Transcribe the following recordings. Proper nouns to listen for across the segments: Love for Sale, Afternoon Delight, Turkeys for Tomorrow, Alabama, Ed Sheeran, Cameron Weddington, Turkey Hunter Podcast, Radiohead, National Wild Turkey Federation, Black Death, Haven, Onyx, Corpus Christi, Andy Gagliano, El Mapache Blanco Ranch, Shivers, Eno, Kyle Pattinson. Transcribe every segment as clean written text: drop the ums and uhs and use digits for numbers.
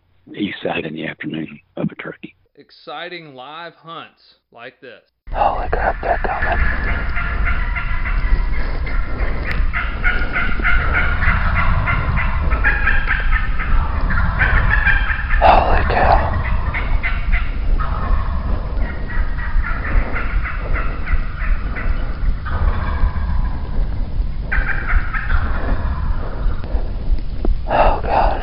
east side in the afternoon of a turkey. Exciting live hunts like this. Holy crap, they're coming. Holy cow. Oh gosh.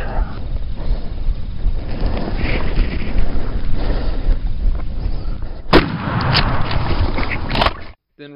Then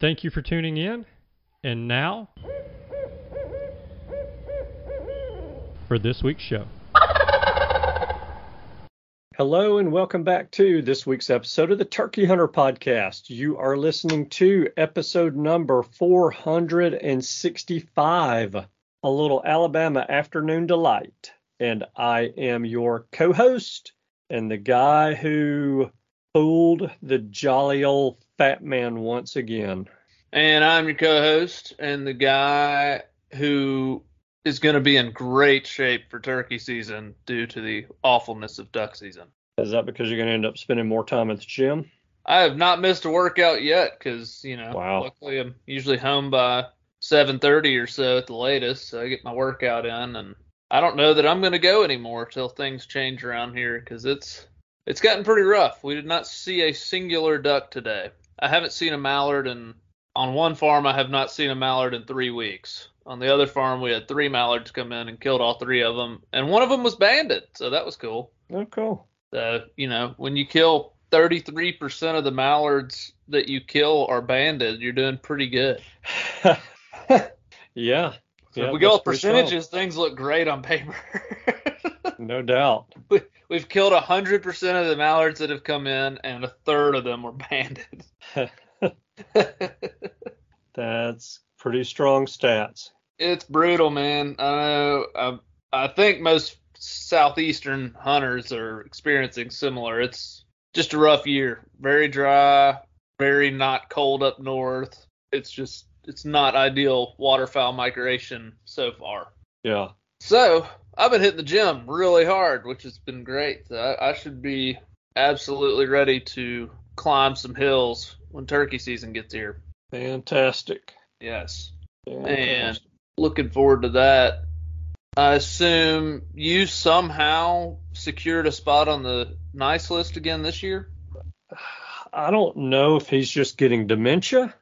Thank you for tuning in. And now, for this week's show. Hello and welcome back to this week's episode of the Turkey Hunter Podcast. You are listening to episode number 465, A Little Alabama Afternoon Delight. And I am your co-host and the guy who fooled the jolly old fat man once again. And I'm your co-host and the guy who is going to be in great shape for turkey season due to the awfulness of duck season. Is that because you're going to end up spending more time at the gym? I have not missed a workout yet because, Luckily I'm usually home by 7:30 or so at the latest. So I get my workout in, and I don't know that I'm going to go anymore till things change around here because it's gotten pretty rough. We did not see a singular duck today. I haven't seen a mallard on one farm, I have not seen a mallard in 3 weeks. On the other farm, we had three mallards come in and killed all three of them, and one of them was banded, so that was cool. Oh, cool. So, when you kill 33% of the mallards that you kill are banded, you're doing pretty good. Yeah. So if we go with percentages, things look great on paper. No doubt. We've killed 100% of the mallards that have come in, and a third of them were banded. That's pretty strong stats. It's brutal, man. I know. I think most southeastern hunters are experiencing similar. It's just a rough year. Very dry, very not cold up north. It's not ideal waterfowl migration so far. Yeah. So I've been hitting the gym really hard, which has been great. So I should be absolutely ready to climb some hills when turkey season gets here. Fantastic. Yes. And looking forward to that. I assume you somehow secured a spot on the nice list again this year? I don't know if he's just getting dementia.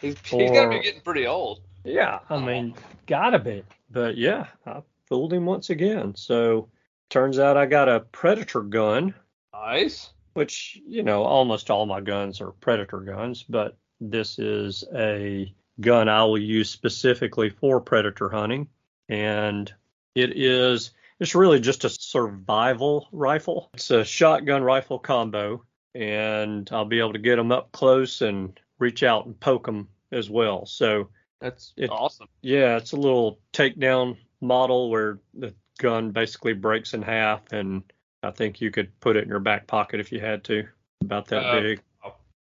He's got to be getting pretty old. Yeah, I mean, got to be. But yeah, I fooled him once again. So turns out I got a predator gun. Nice. which, you know, almost all my guns are predator guns, but this is a gun I will use specifically for predator hunting. And it's really just a survival rifle. It's a shotgun rifle combo, and I'll be able to get them up close and reach out and poke them as well. So that's awesome. Yeah, it's a little takedown model where the gun basically breaks in half, and I think you could put it in your back pocket if you had to. About that big.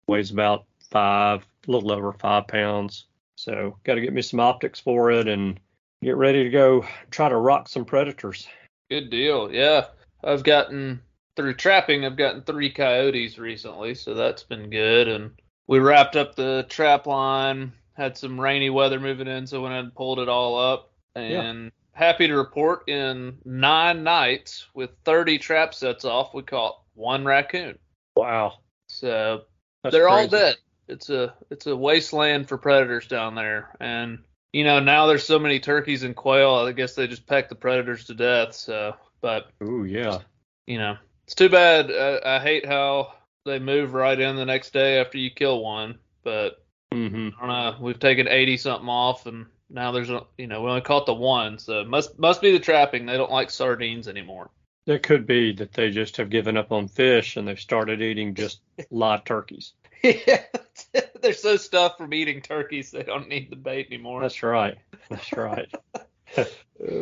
Weighs about a little over 5 pounds. So got to get me some optics for it and get ready to go try to rock some predators. Good deal. Yeah. I've gotten, through trapping, I've gotten 3 coyotes recently, so that's been good. And we wrapped up the trap line, had some rainy weather moving in, so went and pulled it all up. And happy to report, in 9 nights with 30 trap sets off, we caught 1 raccoon. Wow. So that's they're crazy. All dead. It's a wasteland for predators down there. And you know, now there's so many turkeys and quail, I guess they just peck the predators to death. So, but ooh, yeah, you know, it's too bad. I hate how they move right in the next day after you kill one. But I don't know, we've taken 80 something off, and now there's we only caught the 1. So it must be the trapping. They don't like sardines anymore. It could be that they just have given up on fish and they've started eating just live turkeys. Yeah. They're so stuffed from eating turkeys, they don't need the bait anymore. That's right. That's right. Oh,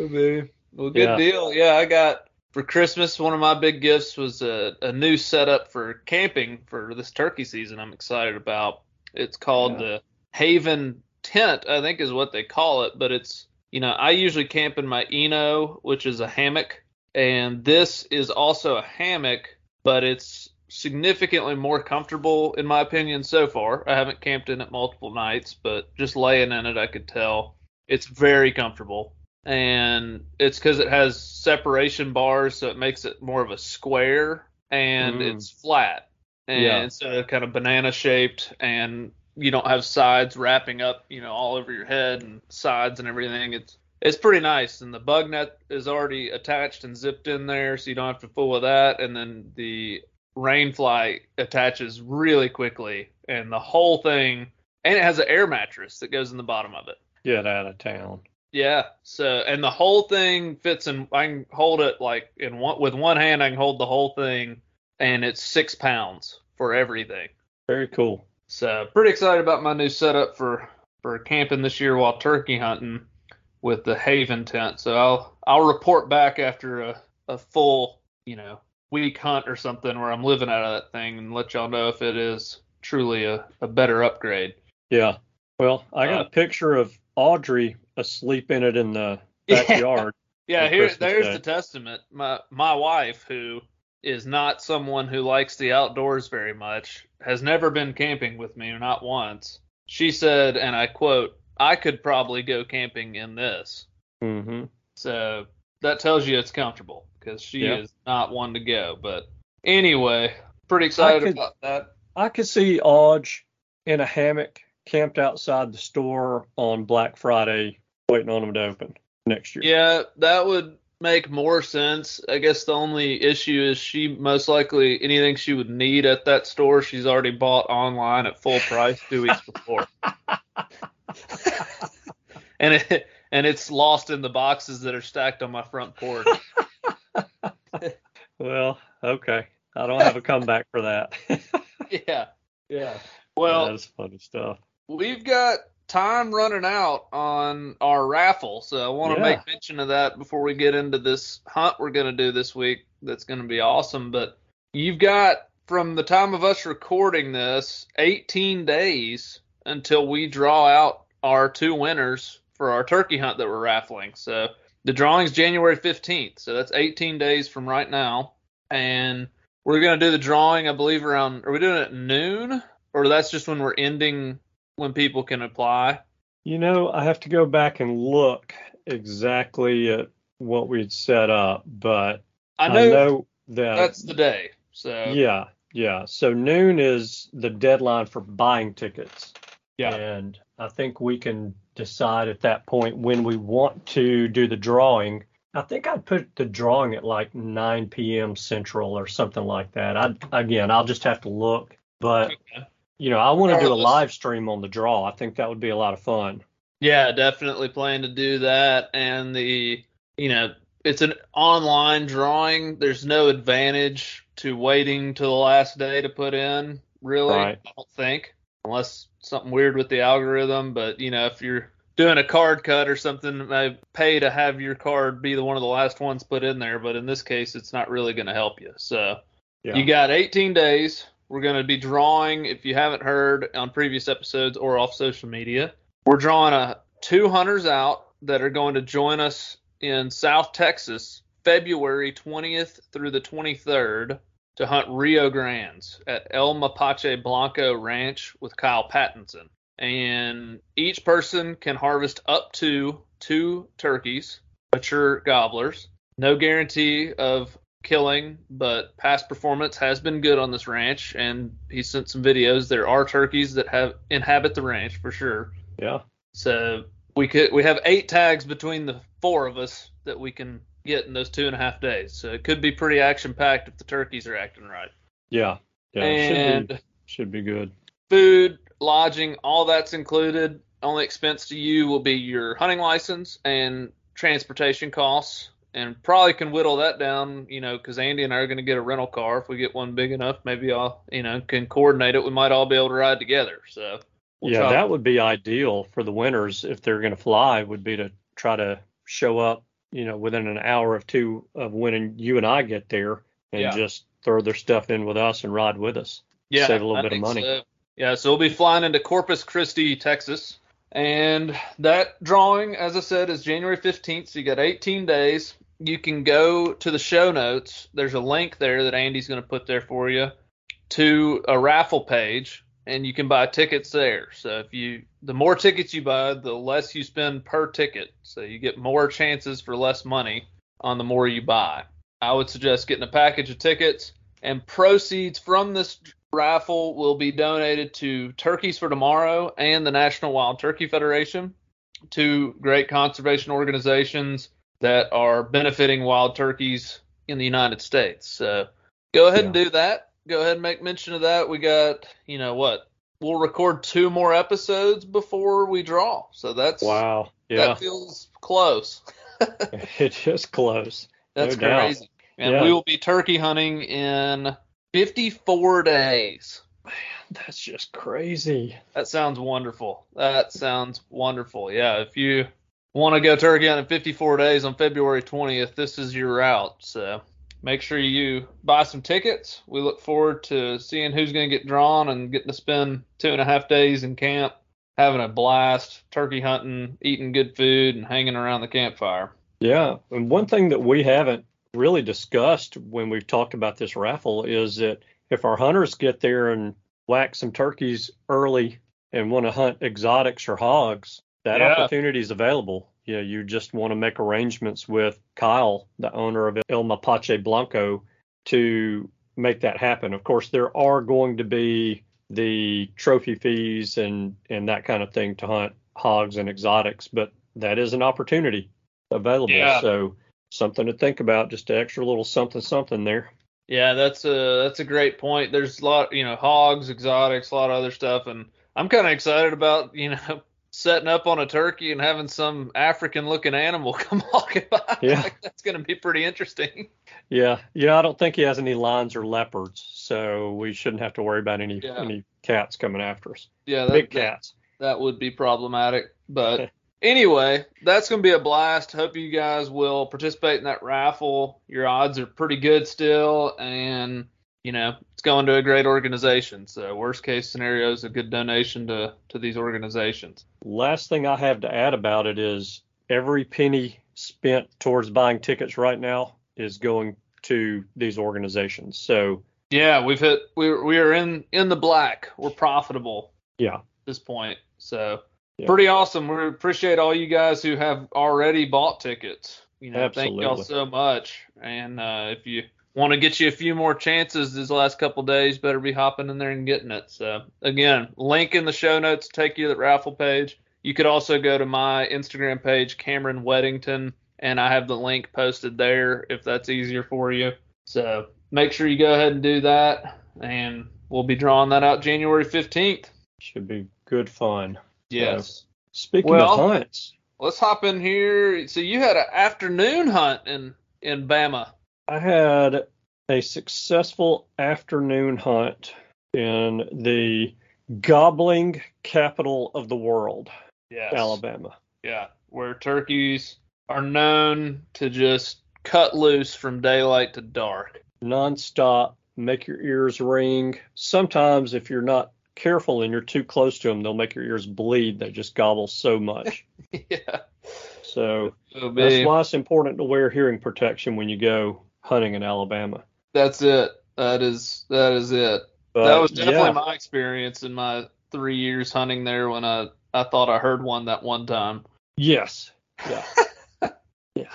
baby. Well, good deal. Yeah, I got, for Christmas, one of my big gifts was a new setup for camping for this turkey season I'm excited about. It's called the Haven tent, I think is what they call it. But it's, you know, I usually camp in my Eno, which is a hammock. And this is also a hammock, but it's significantly more comfortable, in my opinion, so far. I haven't camped in it multiple nights, but just laying in it, I could tell it's very comfortable. And it's because it has separation bars, so it makes it more of a square, and it's flat. And so kind of banana shaped, and you don't have sides wrapping up, you know, all over your head and sides and everything. It's pretty nice, and the bug net is already attached and zipped in there, so you don't have to fool with that. And then the rain fly attaches really quickly, and the whole thing, and it has an air mattress that goes in the bottom of it. Get out of town. Yeah. So, and the whole thing fits in. I can hold it like with one hand. I can hold the whole thing, and it's 6 pounds for everything. Very cool. So pretty excited about my new setup for camping this year while turkey hunting with the Haven tent. So I'll report back after a full, week hunt or something where I'm living out of that thing and let y'all know if it is truly a better upgrade. Yeah. Well, I got a picture of Audrey asleep in it in the backyard. Yeah, there's the testament. My wife, who is not someone who likes the outdoors very much, has never been camping with me, not once. She said, and I quote, "I could probably go camping in this." Mm-hmm. So that tells you it's comfortable, because she is not one to go. But anyway, pretty excited about that. I could see Audge in a hammock camped outside the store on Black Friday waiting on them to open next year. Yeah, that would make more sense. I guess the only issue is she most likely, anything she would need at that store, she's already bought online at full price 2 weeks before. And it's lost in the boxes that are stacked on my front porch. Well, okay. I don't have a comeback for that. Yeah. Well, that's funny stuff. We've got time running out on our raffle, so I want to make mention of that before we get into this hunt we're going to do this week. That's going to be awesome. But you've got, from the time of us recording this, 18 days until we draw out our 2 winners for our turkey hunt that we're raffling. So the drawing's January 15th. So that's 18 days from right now. And we're going to do the drawing, I believe, around, are we doing it at noon? Or that's just when we're ending, when people can apply? You know, I have to go back and look exactly at what we'd set up, but I know that that's the day. So yeah. So noon is the deadline for buying tickets. Yeah. And I think we can decide at that point when we want to do the drawing. I think I put the drawing at like 9 p.m. Central or something like that. I'll just have to look. But, you know, I want to do a live stream on the draw. I think that would be a lot of fun. Yeah, definitely plan to do that. And it's an online drawing. There's no advantage to waiting till the last day to put in, really, right. I don't think, unless something weird with the algorithm. But, you know, if you're doing a card cut or something, I pay to have your card be the one of the last ones put in there. But in this case, it's not really going to help you. So You got 18 days. We're going to be drawing, if you haven't heard on previous episodes or off social media, we're drawing two hunters out that are going to join us in South Texas, February 20th through the 23rd to hunt Rio Grands at El Mapache Blanco Ranch with Kyle Pattinson. And each person can harvest up to 2 turkeys, mature gobblers. No guarantee of killing, but past performance has been good on this ranch, and he sent some videos. There are turkeys that inhabit the ranch for sure. Yeah. So we have 8 tags between the 4 of us that we can get in those 2.5 days. So it could be pretty action packed if the turkeys are acting right. Yeah. Yeah. And should be good. Food, lodging, all that's included. Only expense to you will be your hunting license and transportation costs, and probably can whittle that down, you know, because Andy and I are going to get a rental car. If we get one big enough, maybe I'll, you know, can coordinate it. We might all be able to ride together. So that would be ideal for the winters if they're going to fly, would be to try to show up, you know, within an hour or two of when you and I get there, and just throw their stuff in with us and ride with us. Yeah, save a little bit of money. So. Yeah, so we'll be flying into Corpus Christi, Texas. And that drawing, as I said, is January 15th, so you got 18 days. You can go to the show notes. There's a link there that Andy's going to put there for you to a raffle page, and you can buy tickets there. So the more tickets you buy, the less you spend per ticket. So you get more chances for less money on the more you buy. I would suggest getting a package of tickets, and proceeds from this raffle will be donated to Turkeys for Tomorrow and the National Wild Turkey Federation, 2 great conservation organizations that are benefiting wild turkeys in the United States. So go ahead and do that. Go ahead and make mention of that. We got, you know what, we'll record 2 more episodes before we draw. So that's wow. Yeah. That feels close. It is close. That's no crazy. Doubt. And we will be turkey hunting in 54 days. Man, that's just crazy. That sounds wonderful. Yeah, if you want to go turkey hunting in 54 days on February 20th, this is your route. So make sure you buy some tickets. We look forward to seeing who's going to get drawn and getting to spend 2.5 days in camp, having a blast, turkey hunting, eating good food, and hanging around the campfire. Yeah, and one thing that we haven't really discussed when we've talked about this raffle is that if our hunters get there and whack some turkeys early and want to hunt exotics or hogs, that opportunity is available. Yeah, you just want to make arrangements with Kyle, the owner of El Mapache Blanco, to make that happen. Of course, there are going to be the trophy fees and that kind of thing to hunt hogs and exotics, but that is an opportunity available. Yeah. So something to think about, just an extra little something there. Yeah, that's a great point. There's a lot, you know, hogs, exotics, a lot of other stuff, and I'm kind of excited about, you know, setting up on a turkey and having some African-looking animal come walking by. Yeah. Like, that's going to be pretty interesting. Yeah, I don't think he has any lions or leopards, so we shouldn't have to worry about any cats coming after us. Yeah, big cats. That would be problematic, but. Anyway, that's going to be a blast. Hope you guys will participate in that raffle. Your odds are pretty good still, and, you know, it's going to a great organization. So worst case scenario is a good donation to these organizations. Last thing I have to add about it is every penny spent towards buying tickets right now is going to these organizations. So yeah, we are in the black. We're profitable. Yeah. At this point. So. Yeah. Pretty awesome. We appreciate all you guys who have already bought tickets. You know, absolutely. Thank y'all so much. And if you want to get you a few more chances these last couple of days, better be hopping in there and getting it. So again, link in the show notes to take you to the raffle page. You could also go to my Instagram page, Cameron Weddington, and I have the link posted there if that's easier for you. So make sure you go ahead and do that, and we'll be drawing that out January 15th. Should be good fun. Yes. Speaking of hunts. Let's hop in here. So you had an afternoon hunt in Bama. I had a successful afternoon hunt in the gobbling capital of the world, Alabama. Yeah, where turkeys are known to just cut loose from daylight to dark. Nonstop, make your ears ring. Sometimes if you're not careful and you're too close to them, they'll make your ears bleed. They just gobble so much. Yeah. So that's why it's important to wear hearing protection when you go hunting in Alabama. That's it. That is it. But that was definitely my experience in my 3 years hunting there when I thought I heard one that one time. Yes. Yeah. Yeah.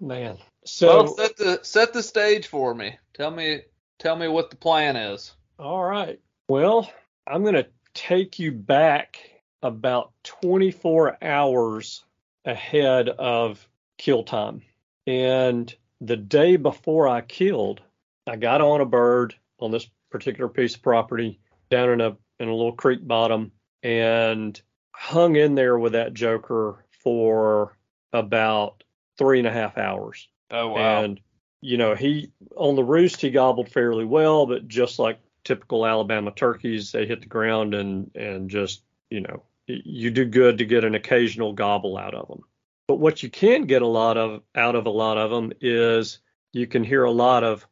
Man. So well, set the stage for me. Tell me what the plan is. All right. Well, I'm going to take you back about 24 hours ahead of kill time. And the day before I killed, I got on a bird on this particular piece of property down in a little creek bottom and hung in there with that joker for about 3.5 hours. Oh, wow. And, you know, on the roost, he gobbled fairly well, but just like typical Alabama turkeys, they hit the ground and just, you know, you do good to get an occasional gobble out of them. But what you can get out of a lot of them is you can hear a lot of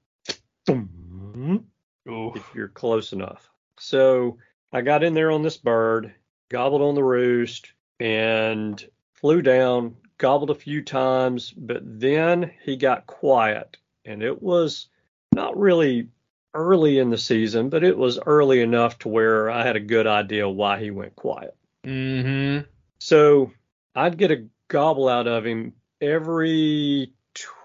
thum, if you're close enough. So I got in there on this bird, gobbled on the roost, and flew down, gobbled a few times, but then he got quiet. And it was not really early in the season, but it was early enough to where I had a good idea why he went quiet. Mm-hmm. So I'd get a gobble out of him every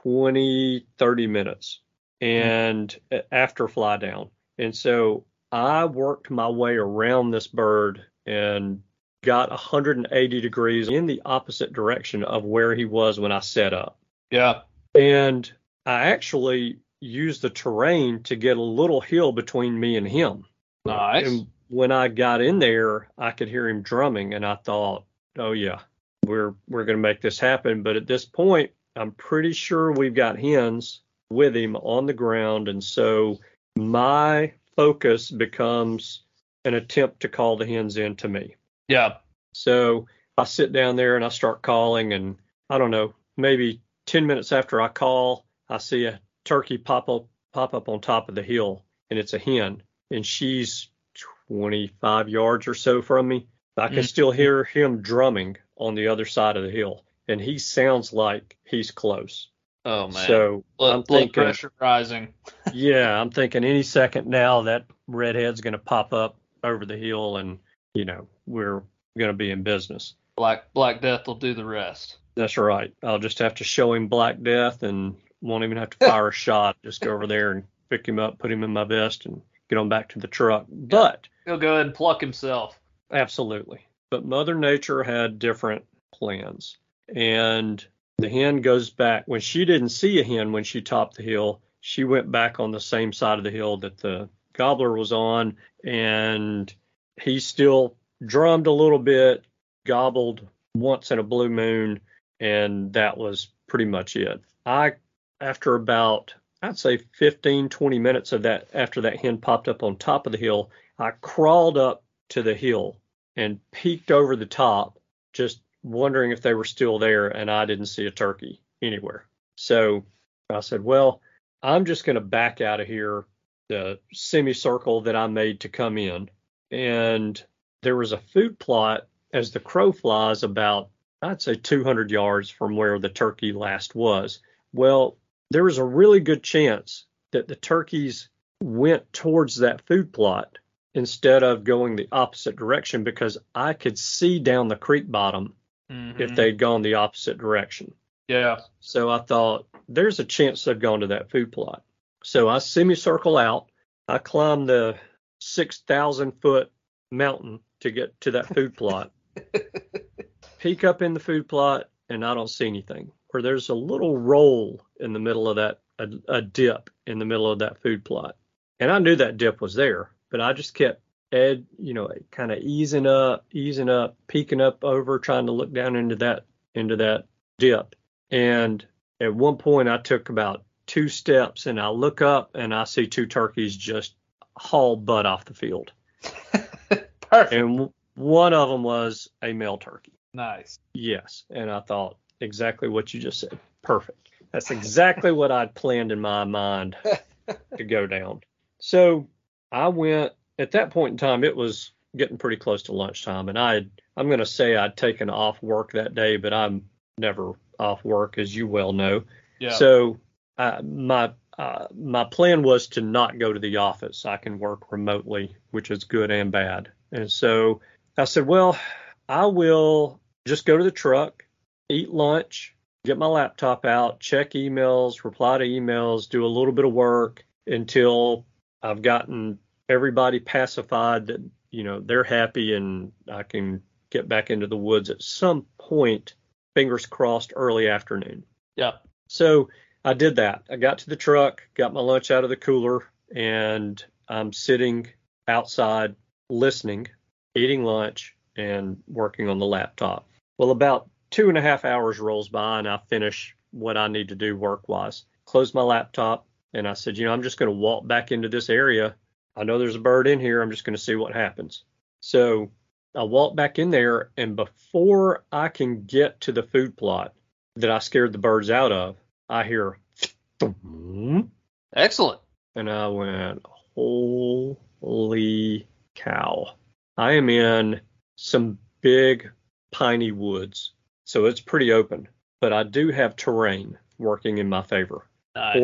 20, 30 minutes and after fly down. And so I worked my way around this bird and got 180 degrees in the opposite direction of where he was when I set up. Yeah. And I actually used the terrain to get a little hill between me and him. Nice. And when I got in there, I could hear him drumming, and I thought, oh, yeah, we're going to make this happen. But at this point, I'm pretty sure we've got hens with him on the ground, and so my focus becomes an attempt to call the hens in to me. Yeah. So I sit down there, and I start calling, and I don't know, maybe 10 minutes after I call, I see a turkey pop up on top of the hill, and it's a hen, and she's 25 yards or so from me. I can still hear him drumming on the other side of the hill, and he sounds like he's close. Oh man! So I'm thinking blood pressure rising. Yeah, I'm thinking any second now that redhead's going to pop up over the hill, and you know we're going to be in business. Black Death will do the rest. That's right. I'll just have to show him Black Death and won't even have to fire a shot. Just go over there and pick him up, put him in my vest, and get on back to the truck. But he'll go ahead and pluck himself. Absolutely. But Mother Nature had different plans. And the hen goes back. When she didn't see a hen when she topped the hill, she went back on the same side of the hill that the gobbler was on. And he still drummed a little bit, gobbled once in a blue moon. And that was pretty much it. After about, I'd say 15, 20 minutes of that, after that hen popped up on top of the hill, I crawled up to the hill and peeked over the top, just wondering if they were still there, and I didn't see a turkey anywhere. So I said, well, I'm just going to back out of here, the semicircle that I made to come in. And there was a food plot as the crow flies about, I'd say 200 yards from where the turkey last was. Well, there was a really good chance that the turkeys went towards that food plot instead of going the opposite direction because I could see down the creek bottom if they'd gone the opposite direction. Yeah. So I thought, there's a chance they've gone to that food plot. So I semicircle out. I climb the 6,000-foot mountain to get to that food plot, peek up in the food plot, and I don't see anything. where there's a little roll in the middle of that, a dip in the middle of that food plot. And I knew that dip was there, but I just kept kind of easing up, peeking up over, trying to look down into that dip. And at one point I took about 2 steps and I look up and I see 2 turkeys just haul butt off the field. Perfect. And one of them was a male turkey. Nice. Yes. And I thought exactly what you just said. Perfect. That's exactly what I'd planned in my mind to go down. So I went. At that point in time, it was getting pretty close to lunchtime, and I'm going to say I'd taken off work that day, but I'm never off work, as you well know. Yeah. So my plan was to not go to the office. I can work remotely, which is good and bad. And so I said, well, I will just go to the truck, eat lunch, get my laptop out, check emails, reply to emails, do a little bit of work until I've gotten everybody pacified that, they're happy and I can get back into the woods at some point, fingers crossed, early afternoon. Yeah. So I did that. I got to the truck, got my lunch out of the cooler, and I'm sitting outside listening, eating lunch, and working on the laptop. Well, about 2.5 hours rolls by and I finish what I need to do work-wise. Close my laptop, and I said, I'm just going to walk back into this area. I know there's a bird in here. I'm just going to see what happens. So I walk back in there, and before I can get to the food plot that I scared the birds out of, I hear thum. Excellent. And I went, holy cow. I am in some big piney woods, so it's pretty open. But I do have terrain working in my favor. Nice.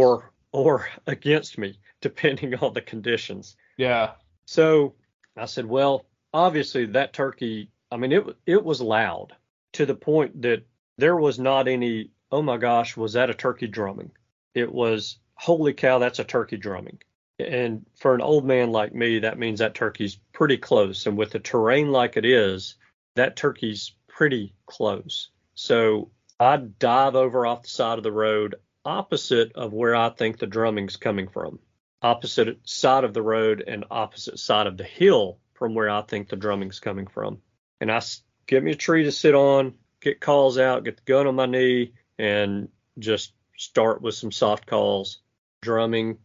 Or against me, depending on the conditions. Yeah. So I said, well, obviously that turkey, it was loud to the point that there was not any, oh my gosh, was that a turkey drumming? It was, holy cow, that's a turkey drumming. And for an old man like me, that means that turkey's pretty close. And with the terrain like it is, that turkey's pretty close. So I dive over off the side of the road, opposite of where I think the drumming's coming from, opposite side of the road and opposite side of the hill from where I think the drumming's coming from. And I get me a tree to sit on, get calls out, get the gun on my knee, and just start with some soft calls, drumming.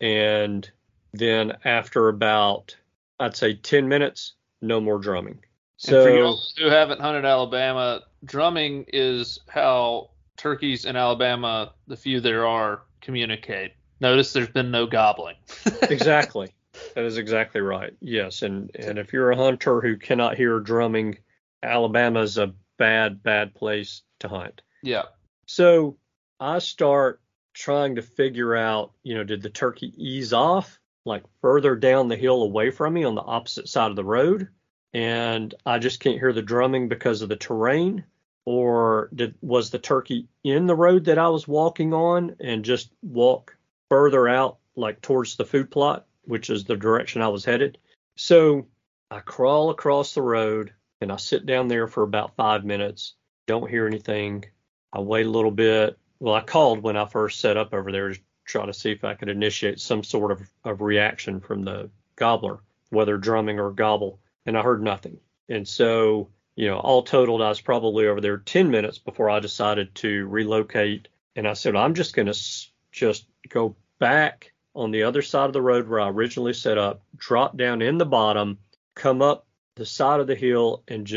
And then after about, I'd say 10 minutes, no more drumming. So, and for y'all who haven't hunted Alabama, drumming is how turkeys in Alabama, the few there are, communicate. Notice there's been no gobbling. Exactly. That is exactly right. Yes. And if you're a hunter who cannot hear drumming, Alabama is a bad, bad place to hunt. Yeah. So I start trying to figure out, did the turkey ease off, like further down the hill away from me on the opposite side of the road? And I just can't hear the drumming because of the terrain. Or was the turkey in the road that I was walking on and just walk further out, like towards the food plot, which is the direction I was headed? So I crawl across the road and I sit down there for about 5 minutes. Don't hear anything. I wait a little bit. Well, I called when I first set up over there to try to see if I could initiate some sort of reaction from the gobbler, whether drumming or gobble. And I heard nothing. And so, all totaled, I was probably over there 10 minutes before I decided to relocate. And I said, I'm just going to just go back on the other side of the road where I originally set up, drop down in the bottom, come up the side of the hill, and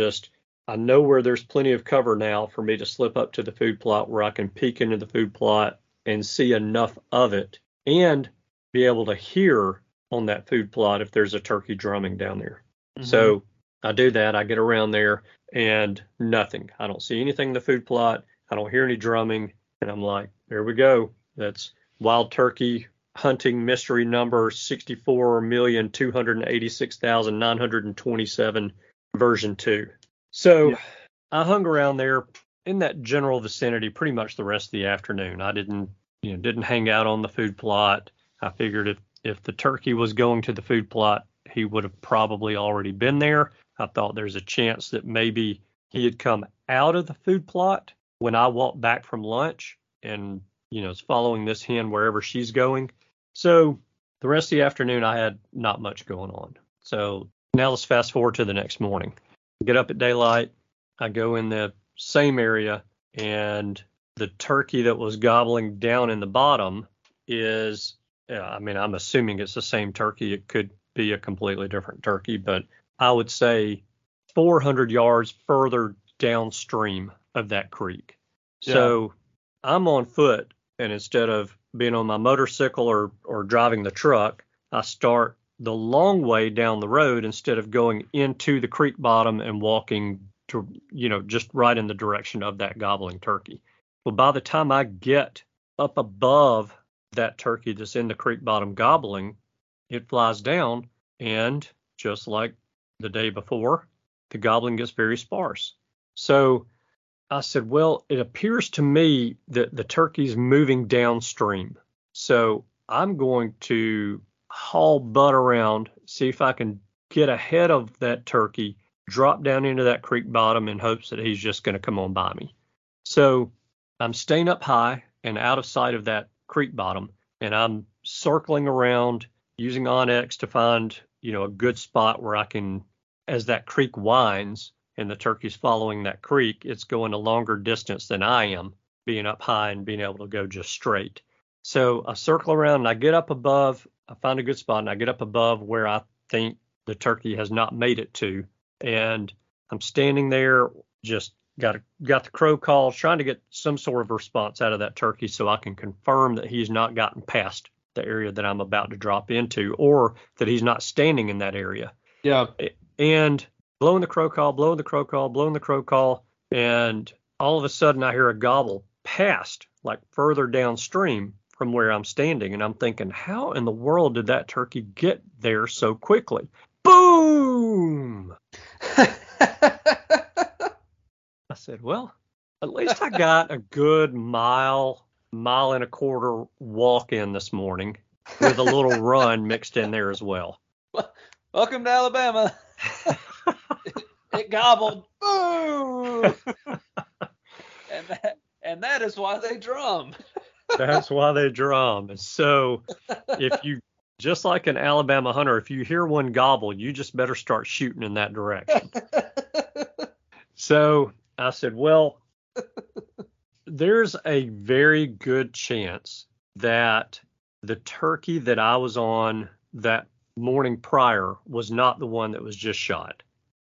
I know where there's plenty of cover now for me to slip up to the food plot where I can peek into the food plot and see enough of it and be able to hear on that food plot if there's a turkey drumming down there. Mm-hmm. So I do that. I get around there and nothing. I don't see anything in the food plot. I don't hear any drumming. And I'm like, there we go. That's wild turkey hunting mystery number 64,286,927 version 2. So yeah. I hung around there in that general vicinity pretty much the rest of the afternoon. I didn't hang out on the food plot. I figured if the turkey was going to the food plot, he would have probably already been there. I thought there's a chance that maybe he had come out of the food plot when I walk back from lunch and, you know, it's following this hen wherever she's going. So the rest of the afternoon, I had not much going on. So now let's fast forward to the next morning. Get up at daylight. I go in the same area, and the turkey that was gobbling down in the bottom is, I mean, I'm assuming it's the same turkey. It could be a completely different turkey, but I would say 400 yards further downstream of that creek. Yeah. So I'm on foot, and instead of being on my motorcycle or driving the truck, I start the long way down the road instead of going into the creek bottom and walking to, you know, just right in the direction of that gobbling turkey. Well, by the time I get up above that turkey that's in the creek bottom gobbling, it flies down, and just like the day before, the gobbling gets very sparse. So I said, well, it appears to me that the turkey's moving downstream. So I'm going to haul butt around, see if I can get ahead of that turkey, drop down into that creek bottom in hopes that he's just going to come on by me. So I'm staying up high and out of sight of that creek bottom, and I'm circling around using Onyx to find, you know, a good spot where I can, as that creek winds and the turkey's following that creek, it's going a longer distance than I am, being up high and being able to go just straight. So I circle around and I get up above, I find a good spot, and I get up above where I think the turkey has not made it to. And I'm standing there, just got the crow call, trying to get some sort of response out of that turkey so I can confirm that he's not gotten past the area that I'm about to drop into, or that he's not standing in that area. Yeah. And blowing the crow call. And all of a sudden I hear a gobble past, like further downstream from where I'm standing. And I'm thinking, how in the world did that turkey get there so quickly? Boom. I said, well, at least I got a good mile and a quarter walk in this morning with a little run mixed in there as well. Welcome to Alabama. It gobbled. Boom. and that is why they drum. That's why they drum. And so if you, just like an Alabama hunter, if you hear one gobble, you just better start shooting in that direction. So I said, well, there's a very good chance that the turkey that I was on that morning prior was not the one that was just shot.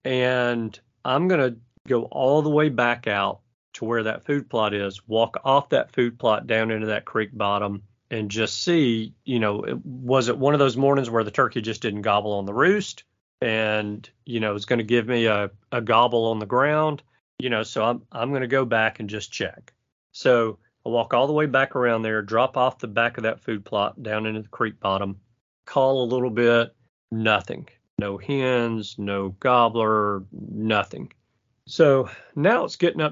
And I'm going to go all the way back out to where that food plot is, walk off that food plot down into that creek bottom, and just see, you know, was it one of those mornings where the turkey just didn't gobble on the roost and, you know, it's going to give me a gobble on the ground, you know, so I'm going to go back and just check. So I walk all the way back around there, drop off the back of that food plot down into the creek bottom, call a little bit, nothing. No hens, no gobbler, nothing. So now it's getting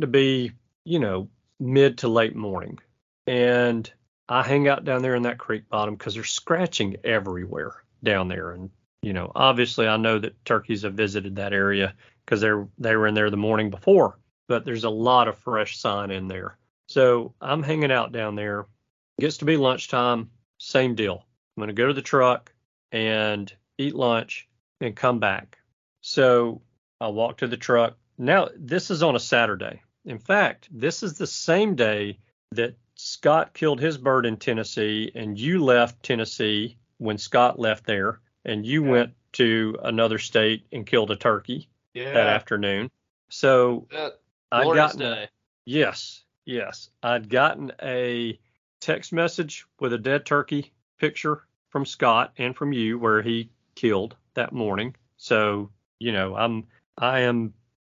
to be, you know, mid to late morning. And I hang out down there in that creek bottom because there's scratching everywhere down there. And, you know, obviously I know that turkeys have visited that area because they were in there the morning before, but there's a lot of fresh sign in there. So I'm hanging out down there. Gets to be lunchtime, same deal. I'm going to go to the truck and eat lunch and come back. So I walk to the truck. Now, this is on a Saturday. In fact, this is the same day that Scott killed his bird in Tennessee, and you left Tennessee when Scott left there, and you went to another state and killed a turkey that afternoon. So I'd gotten a text message with a dead turkey picture from Scott and from you where he killed that morning. So, you know, I am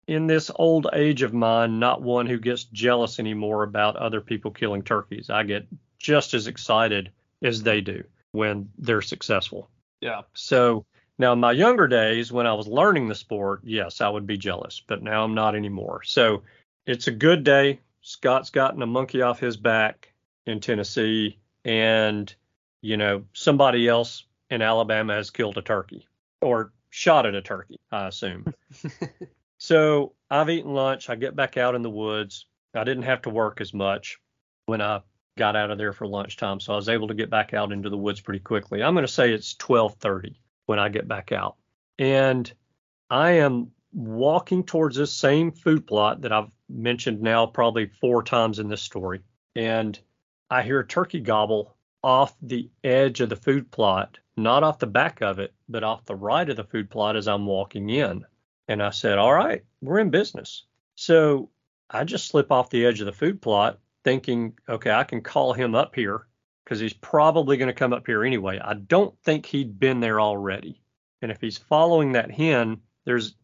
in this old age of mine, not one who gets jealous anymore about other people killing turkeys. I get just as excited as they do when they're successful. Yeah. So now in my younger days when I was learning the sport, yes, I would be jealous, but now I'm not anymore. So it's a good day. Scott's gotten a monkey off his back in Tennessee, and, you know, somebody else in Alabama has killed a turkey or shot at a turkey, I assume. So I've eaten lunch. I get back out in the woods. I didn't have to work as much when I got out of there for lunchtime, so I was able to get back out into the woods pretty quickly. I'm going to say it's 12:30 when I get back out. And I am walking towards this same food plot that I've mentioned now probably four times in this story. And I hear a turkey gobble off the edge of the food plot, not off the back of it, but off the right of the food plot as I'm walking in. And I said, all right, we're in business. So I just slip off the edge of the food plot thinking, okay, I can call him up here because he's probably going to come up here anyway. I don't think he'd been there already. And if he's following that hen, there's,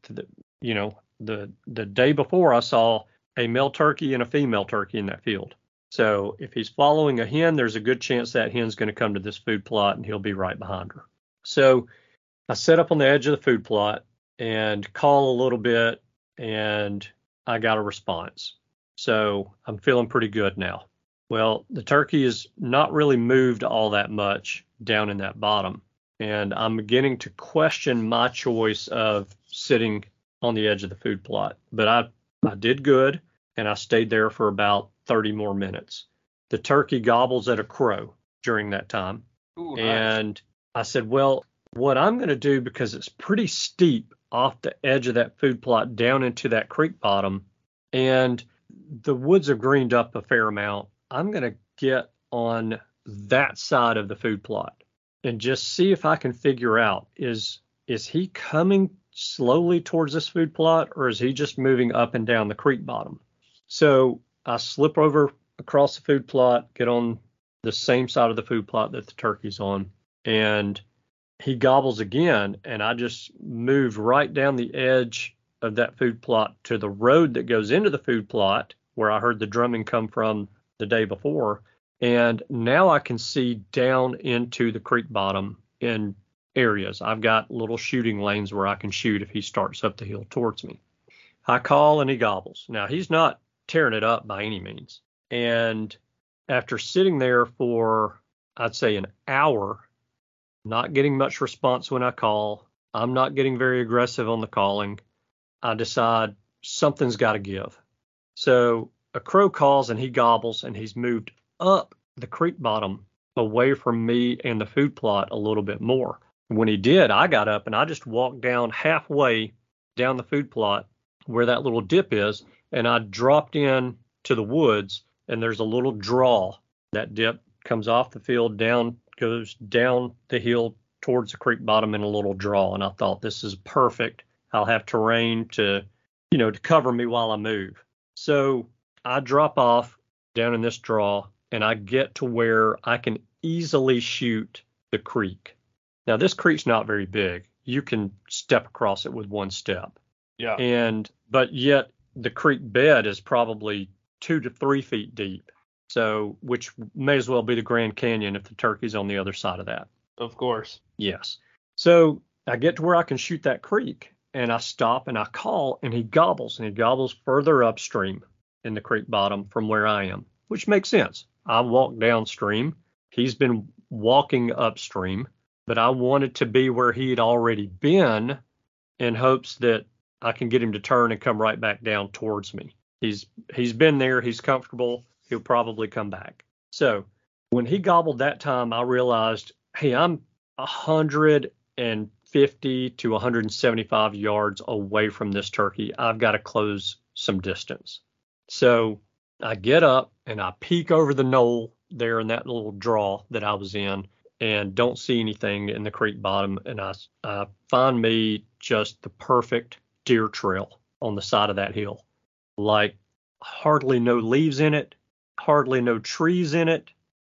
you know, the day before I saw a male turkey and a female turkey in that field. So if he's following a hen, there's a good chance that hen's going to come to this food plot and he'll be right behind her. So I set up on the edge of the food plot and call a little bit, and I got a response. So I'm feeling pretty good now. Well, the turkey has not really moved all that much down in that bottom. And I'm beginning to question my choice of sitting on the edge of the food plot. But I did good, and I stayed there for about 30 more minutes. The turkey gobbles at a crow during that time. Ooh, and nice. I said, well, what I'm going to do, because it's pretty steep off the edge of that food plot down into that creek bottom, and the woods have greened up a fair amount, I'm going to get on that side of the food plot and just see if I can figure out, is he coming slowly towards this food plot, or is he just moving up and down the creek bottom? So I slip over across the food plot, get on the same side of the food plot that the turkey's on, and he gobbles again, and I just move right down the edge of that food plot to the road that goes into the food plot where I heard the drumming come from the day before. And now I can see down into the creek bottom in areas. I've got little shooting lanes where I can shoot if he starts up the hill towards me. I call and he gobbles. Now, he's not tearing it up by any means. And after sitting there for, I'd say, an hour, not getting much response when I call, I'm not getting very aggressive on the calling, I decide something's got to give. So a crow calls and he gobbles, and he's moved up the creek bottom away from me and the food plot a little bit more. When he did, I got up and I just walked down halfway down the food plot where that little dip is, and I dropped in to the woods, and there's a little draw. That dip comes off the field, down, goes down the hill towards the creek bottom in a little draw. And I thought, this is perfect. I'll have terrain to, you know, to cover me while I move. So I drop off down in this draw, and I get to where I can easily shoot the creek. Now, this creek's not very big. You can step across it with one step. Yeah. And but yet the creek bed is probably 2 to 3 feet deep. So which may as well be the Grand Canyon if the turkey's on the other side of that. Of course. Yes. So I get to where I can shoot that creek, and I stop and I call, and he gobbles, and he gobbles further upstream in the creek bottom from where I am, which makes sense. I walk downstream. He's been walking upstream, but I wanted to be where he had already been in hopes that I can get him to turn and come right back down towards me. He's been there. He's comfortable. He'll probably come back. So when he gobbled that time, I realized, hey, I'm 150 to 175 yards away from this turkey. I've got to close some distance. So I get up and I peek over the knoll there in that little draw that I was in, and don't see anything in the creek bottom. And I find me just the perfect deer trail on the side of that hill. Like hardly no leaves in it, hardly no trees in it,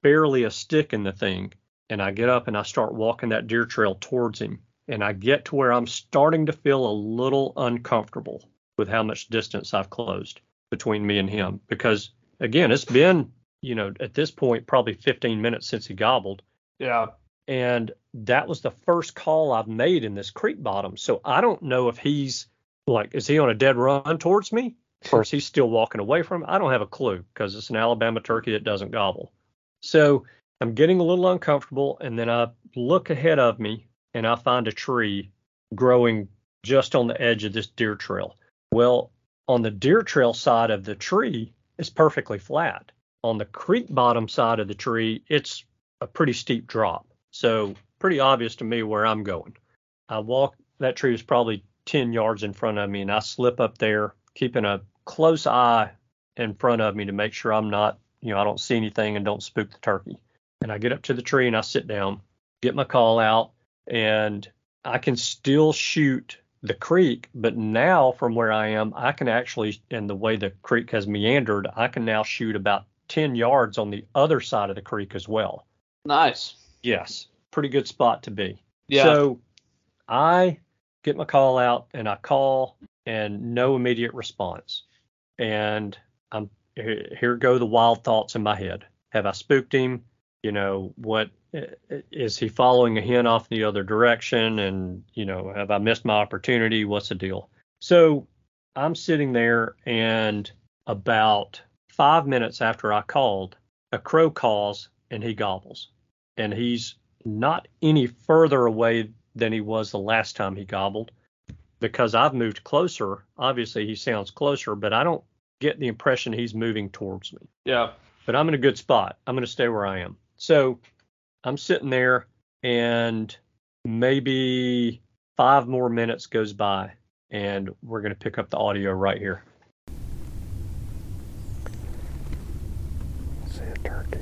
barely a stick in the thing. And I get up and I start walking that deer trail towards him. And I get to where I'm starting to feel a little uncomfortable with how much distance I've closed between me and him, because again, it's been, you know, at this point, probably 15 minutes since he gobbled. Yeah. And that was the first call I've made in this creek bottom. So I don't know if he's like, is he on a dead run towards me? Or is he still walking away from me? I don't have a clue, because it's an Alabama turkey that doesn't gobble. So I'm getting a little uncomfortable, and then I look ahead of me and I find a tree growing just on the edge of this deer trail. Well, on the deer trail side of the tree it's perfectly flat. On the creek bottom side of the tree, it's a pretty steep drop. So pretty obvious to me where I'm going. I walk, that tree was probably 10 yards in front of me, and I slip up there, keeping a close eye in front of me to make sure I'm not, you know, I don't see anything and don't spook the turkey. And I get up to the tree and I sit down, get my call out, and I can still shoot the creek. But now from where I am, I can actually, and the way the creek has meandered, I can now shoot about 10 yards on the other side of the creek as well. Nice. Yes. Pretty good spot to be. Yeah. So I get my call out and I call and no immediate response. And I'm here go the wild thoughts in my head. Have I spooked him? You know, what is he following a hen off the other direction? And, you know, have I missed my opportunity? What's the deal? So I'm sitting there, and about 5 minutes after I called, a crow calls and he gobbles, and he's not any further away than he was the last time he gobbled, because I've moved closer. Obviously he sounds closer, but I don't get the impression he's moving towards me. Yeah. But I'm in a good spot. I'm going to stay where I am. So I'm sitting there, and maybe 5 more minutes goes by, and we're going to pick up the audio right here. See a turkey.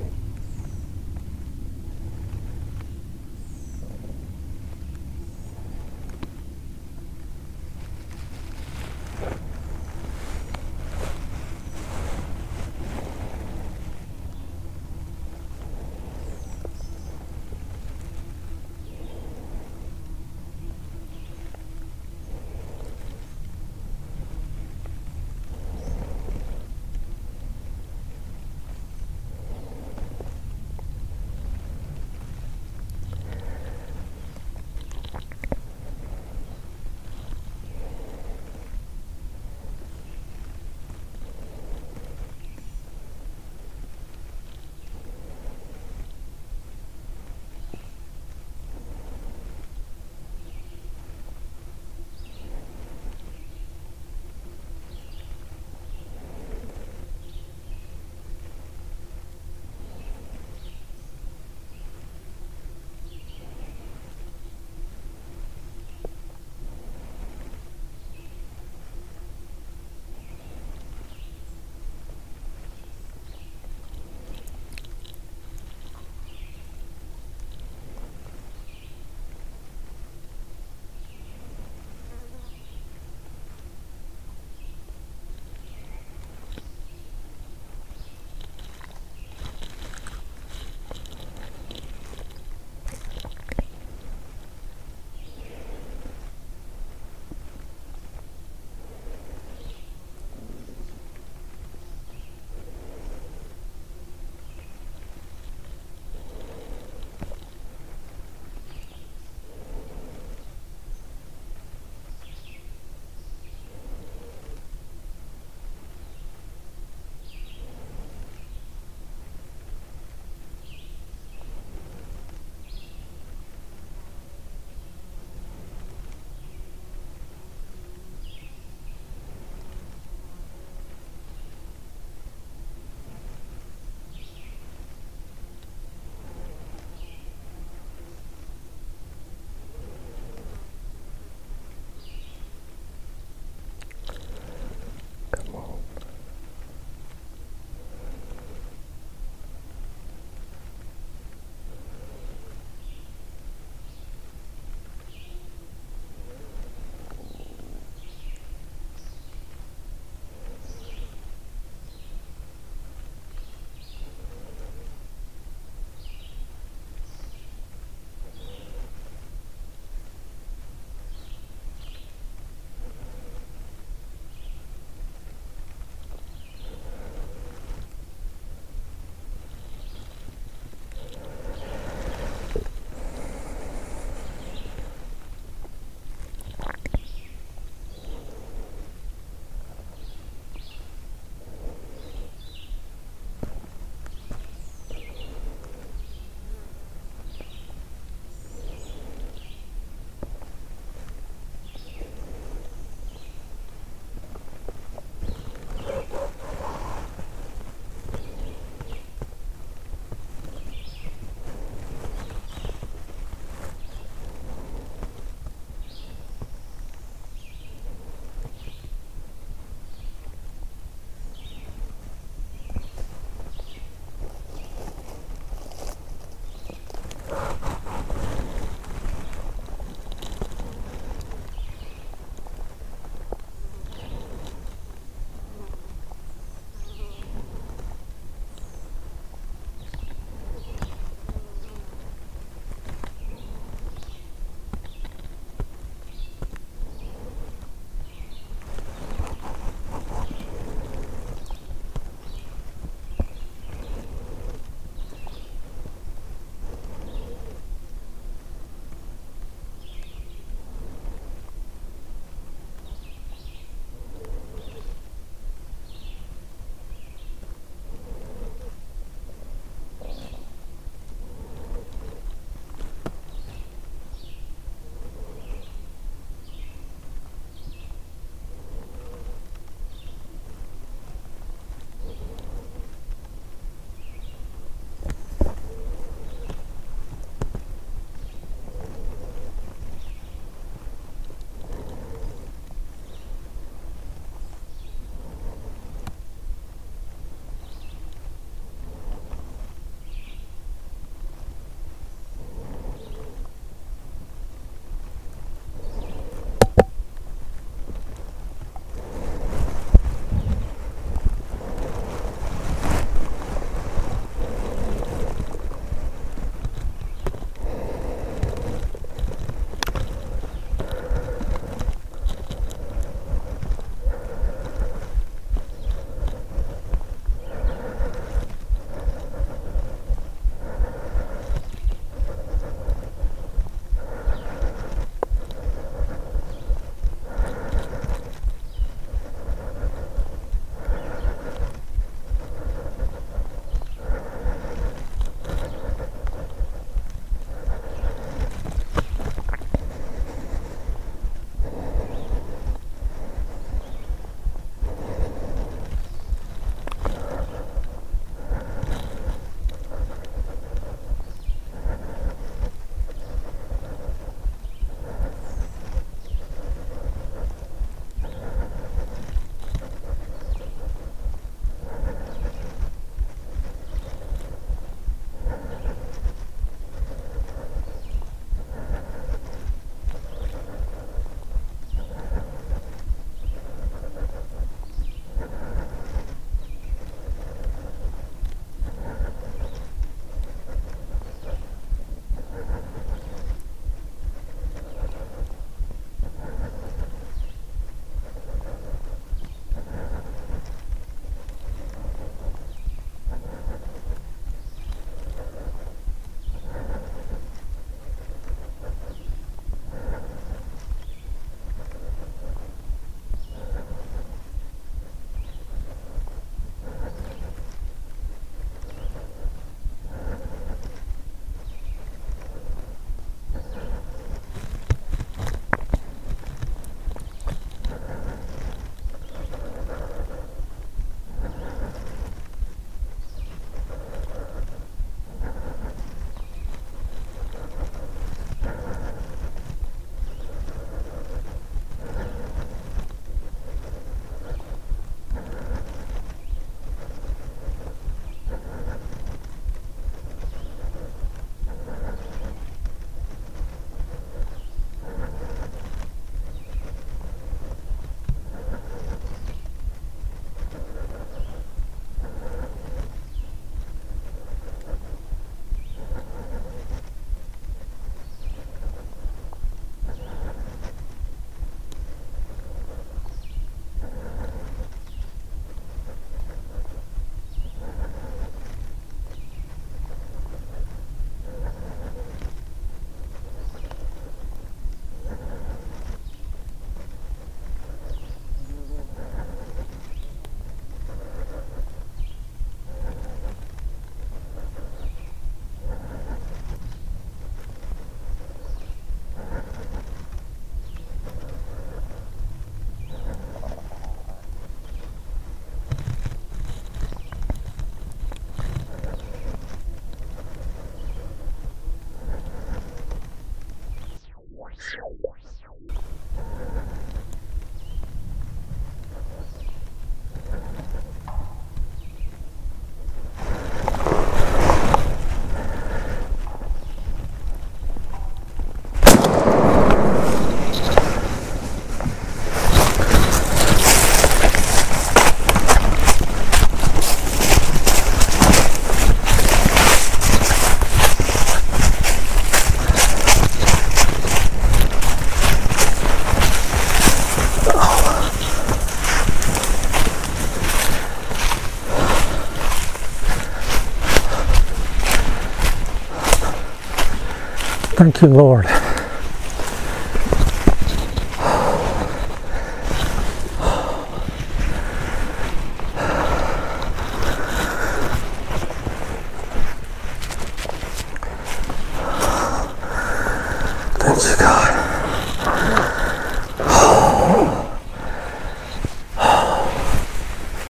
Thank you, Lord.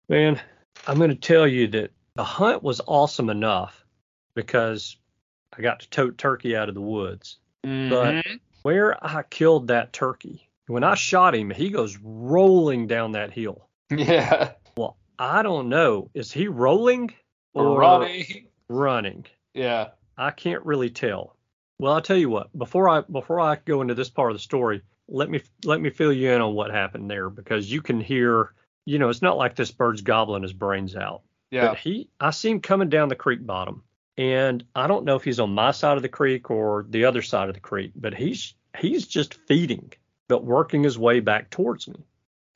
Man, I'm going to tell you that the hunt was awesome enough because I got to tote turkey out of the woods. Mm-hmm. But where I killed that turkey, when I shot him, he goes rolling down that hill. Yeah. Well, I don't know. Is he rolling or running? Yeah. I can't really tell. Well, I'll tell you what. Before I go into this part of the story, let me fill you in on what happened there, because you can hear. You know, it's not like this bird's gobbling his brains out. Yeah. But I see him coming down the creek bottom, and I don't know if he's on my side of the creek or the other side of the creek, but he's just feeding, but working his way back towards me.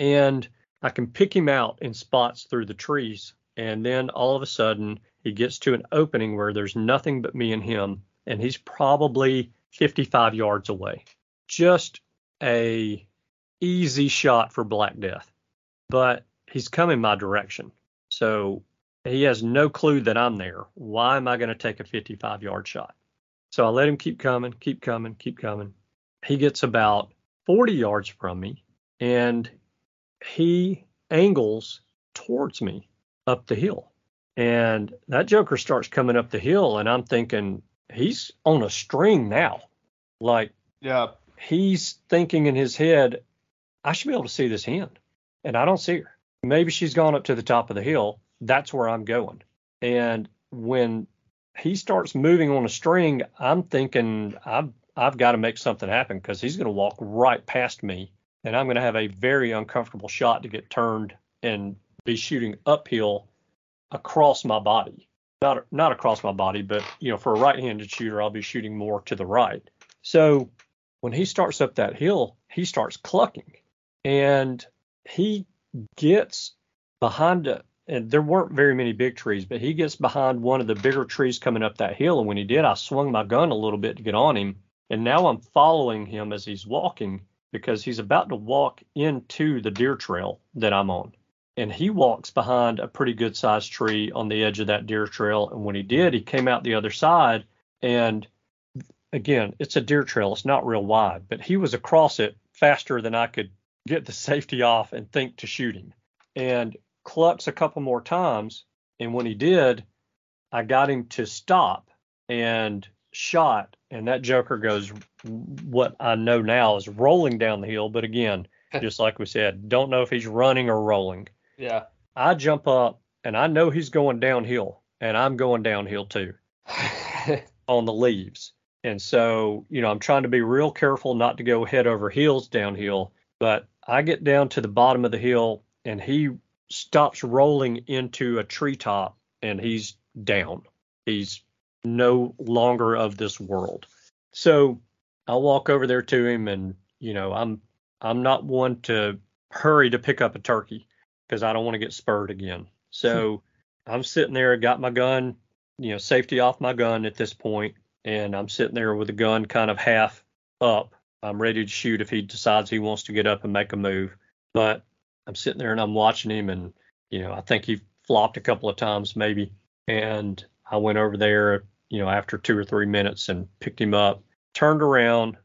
And I can pick him out in spots through the trees. And then all of a sudden he gets to an opening where there's nothing but me and him. And he's probably 55 yards away. Just a easy shot for Black Death. But he's coming my direction. So he has no clue that I'm there. Why am I going to take a 55-yard shot? So I let him keep coming. He gets about 40 yards from me, and he angles towards me up the hill. And that joker starts coming up the hill, and I'm thinking, he's on a string now. Like, yeah, he's thinking in his head, I should be able to see this hen. And I don't see her. Maybe she's gone up to the top of the hill. That's where I'm going. And when he starts moving on a string, I'm thinking I've got to make something happen, because he's going to walk right past me, and I'm going to have a very uncomfortable shot to get turned and be shooting uphill across my body. Not across my body, but you know, for a right-handed shooter, I'll be shooting more to the right. So when he starts up that hill, he starts clucking, and he gets behind, and there weren't very many big trees, but he gets behind one of the bigger trees coming up that hill. And when he did, I swung my gun a little bit to get on him. And now I'm following him as he's walking, because he's about to walk into the deer trail that I'm on. And he walks behind a pretty good sized tree on the edge of that deer trail. And when he did, he came out the other side. And again, it's a deer trail. It's not real wide, but he was across it faster than I could get the safety off and think to shoot him, and clucks a couple more times. And when he did, I got him to stop and shot. And that joker goes, what I know now is rolling down the hill. But again, just like we said, don't know if he's running or rolling. Yeah. I jump up, and I know he's going downhill, and I'm going downhill too on the leaves. And so, you know, I'm trying to be real careful not to go head over heels downhill. But I get down to the bottom of the hill, and he stops rolling into a treetop, and he's down. He's no longer of this world. So I walk over there to him, and, you know, I'm not one to hurry to pick up a turkey, because I don't want to get spurred again. So I'm sitting there, got my gun, you know, safety off my gun at this point, and I'm sitting there with the gun kind of half up. I'm ready to shoot if he decides he wants to get up and make a move. But I'm sitting there and I'm watching him, and, you know, I think he flopped a couple of times maybe. And I went over there, you know, after 2 or 3 minutes, and picked him up, turned around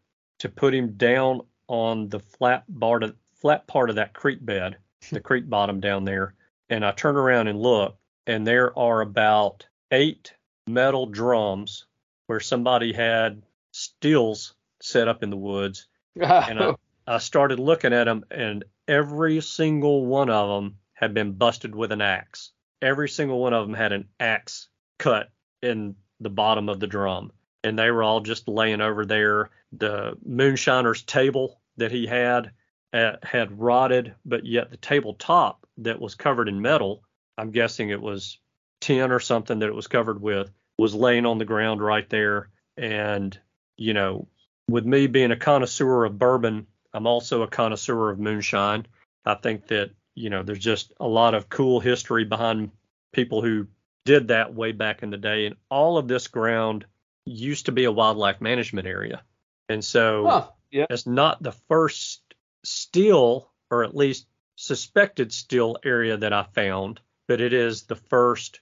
to put him down on the flat part of that creek bed, the creek bottom down there. And I turned around and looked, and there are about 8 metal drums where somebody had stills set up in the woods. And I started looking at them, and every single one of them had been busted with an axe. Every single one of them had an axe cut in the bottom of the drum, and they were all just laying over there. The moonshiner's table that he had rotted, but yet the tabletop that was covered in metal, I'm guessing it was tin or something that it was covered with, was laying on the ground right there. And, you know, with me being a connoisseur of bourbon, I'm also a connoisseur of moonshine. I think that, you know, there's just a lot of cool history behind people who did that way back in the day. And all of this ground used to be a wildlife management area. And so it's not the first still, or at least suspected still area that I found, but it is the first.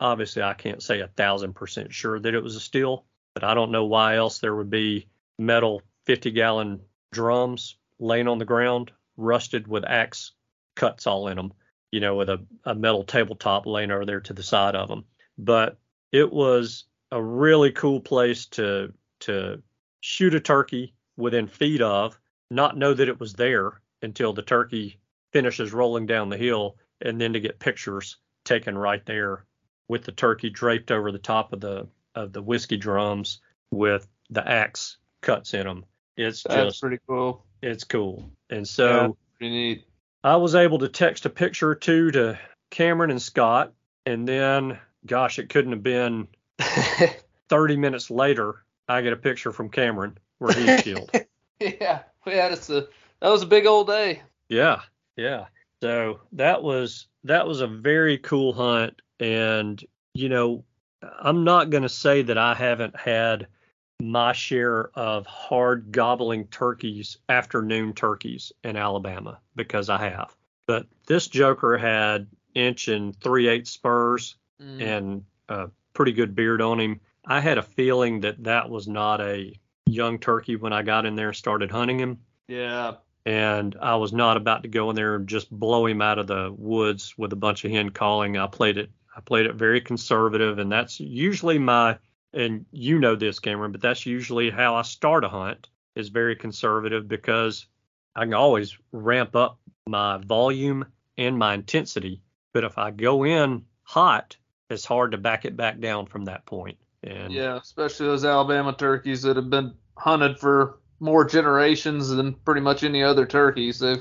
Obviously, I can't say 1,000% sure that it was a still, but I don't know why else there would be metal 50-gallon drums laying on the ground, rusted with axe cuts all in them, you know, with a metal tabletop laying over there to the side of them. But it was a really cool place to shoot a turkey within feet of, not know that it was there until the turkey finishes rolling down the hill, and then to get pictures taken right there with the turkey draped over the top of the whiskey drums with the axe cuts in them. That's pretty cool. It's cool. And so pretty neat. I was able to text a picture or two to Cameron and Scott, and then, gosh, it couldn't have been 30 minutes later, I get a picture from Cameron where he's killed. That was a big old day. Yeah. So that was a very cool hunt. And, you know, I'm not going to say that I haven't had my share of hard gobbling turkeys, afternoon turkeys in Alabama, because I have. But this joker had 1 3/8" spurs and a pretty good beard on him. I had a feeling that was not a young turkey when I got in there and started hunting him. Yeah. And I was not about to go in there and just blow him out of the woods with a bunch of hen calling. I played it very conservative, and that's usually and you know this, Cameron, but that's usually how I start a hunt, is very conservative, because I can always ramp up my volume and my intensity. But if I go in hot, it's hard to back it back down from that point. And yeah, especially those Alabama turkeys that have been hunted for more generations than pretty much any other turkeys. They've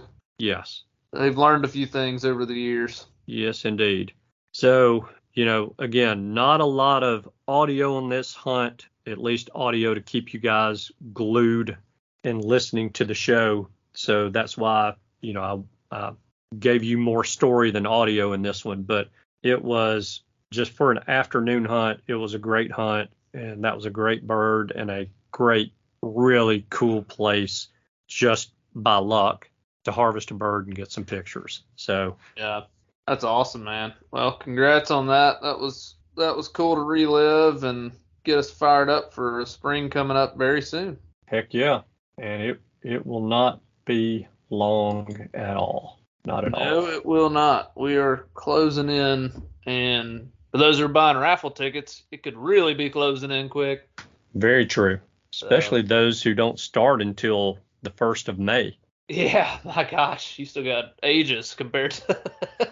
learned a few things over the years. Yes, indeed. So, you know, again, not a lot of audio on this hunt, at least audio to keep you guys glued and listening to the show. So that's why, you know, I gave you more story than audio in this one. But it was just for an afternoon hunt. It was a great hunt, and that was a great bird and a great, really cool place just by luck to harvest a bird and get some pictures. So yeah, that's awesome, man. Well, congrats on that. That was cool to relive and get us fired up for spring coming up very soon. Heck yeah. And it will not be long at all. Not at all. No, it will not. We are closing in, and for those who are buying raffle tickets, it could really be closing in quick. Very true. Especially those who don't start until the 1st of May. Yeah, my gosh, you still got ages compared to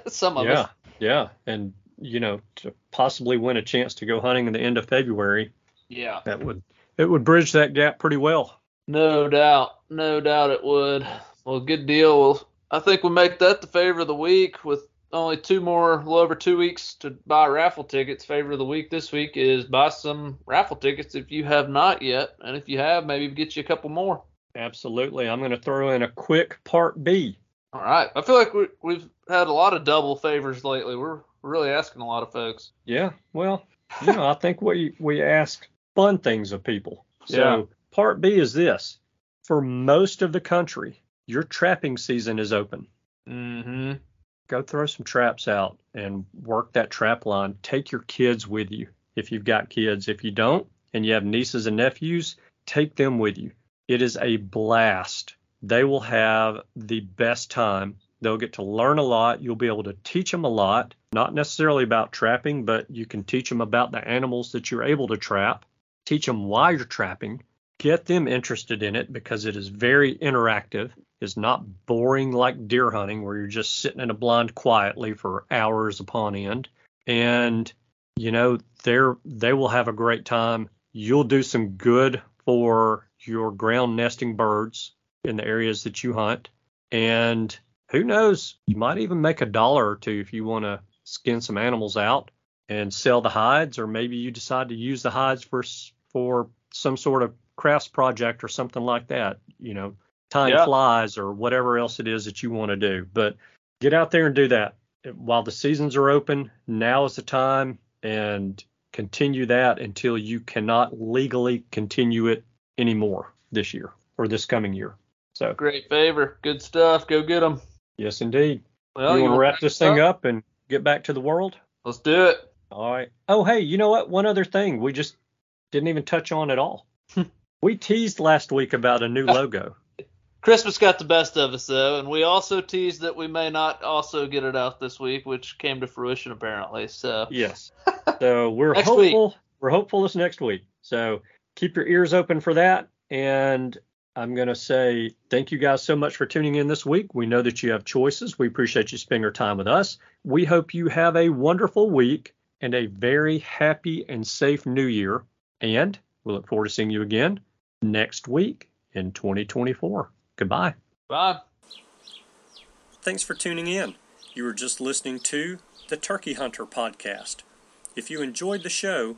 some of us. Yeah, and, you know, to possibly win a chance to go hunting in the end of February. Yeah. It would bridge that gap pretty well. No doubt it would. Well, good deal. Well, I think we'll make that the favor of the week with only a little over 2 weeks to buy raffle tickets. Favor of the week this week is buy some raffle tickets if you have not yet. And if you have, maybe get you a couple more. Absolutely. I'm going to throw in a quick part B. All right. I feel like we've had a lot of double favors lately. We're really asking a lot of folks. Yeah. Well, you know, I think we ask fun things of people. Part B is this. For most of the country, your trapping season is open. Mm-hmm. Go throw some traps out and work that trap line. Take your kids with you if you've got kids. If you don't and you have nieces and nephews, take them with you. It is a blast. They will have the best time. They'll get to learn a lot. You'll be able to teach them a lot, not necessarily about trapping, but you can teach them about the animals that you're able to trap. Teach them why you're trapping. Get them interested in it, because it is very interactive. It's not boring like deer hunting where you're just sitting in a blind quietly for hours upon end. And, you know, they will have a great time. You'll do some good for your ground nesting birds in the areas that you hunt. And who knows, you might even make $1 or $2 if you want to skin some animals out and sell the hides, or maybe you decide to use the hides for some sort of crafts project or something like that, you know, tying flies or whatever else it is that you want to do. But get out there and do that while the seasons are open. Now is the time, and Continue that until you cannot legally continue it anymore this year or this coming year. So great favor. Good stuff. Go get them. Yes, indeed. Well, you want to wrap this thing up and get back to the world? Let's do it. All right. Oh, hey, you know what? One other thing we just didn't even touch on at all. We teased last week about a new logo. Christmas got the best of us, though, and we also teased that we may not also get it out this week, which came to fruition, apparently. So yes. So we're hopeful. Week. We're hopeful this next week. So keep your ears open for that. And I'm going to say thank you guys so much for tuning in this week. We know that you have choices. We appreciate you spending your time with us. We hope you have a wonderful week and a very happy and safe new year. And we look forward to seeing you again next week in 2024. Goodbye. Bye. Thanks for tuning in. You were just listening to the Turkey Hunter Podcast. If you enjoyed the show,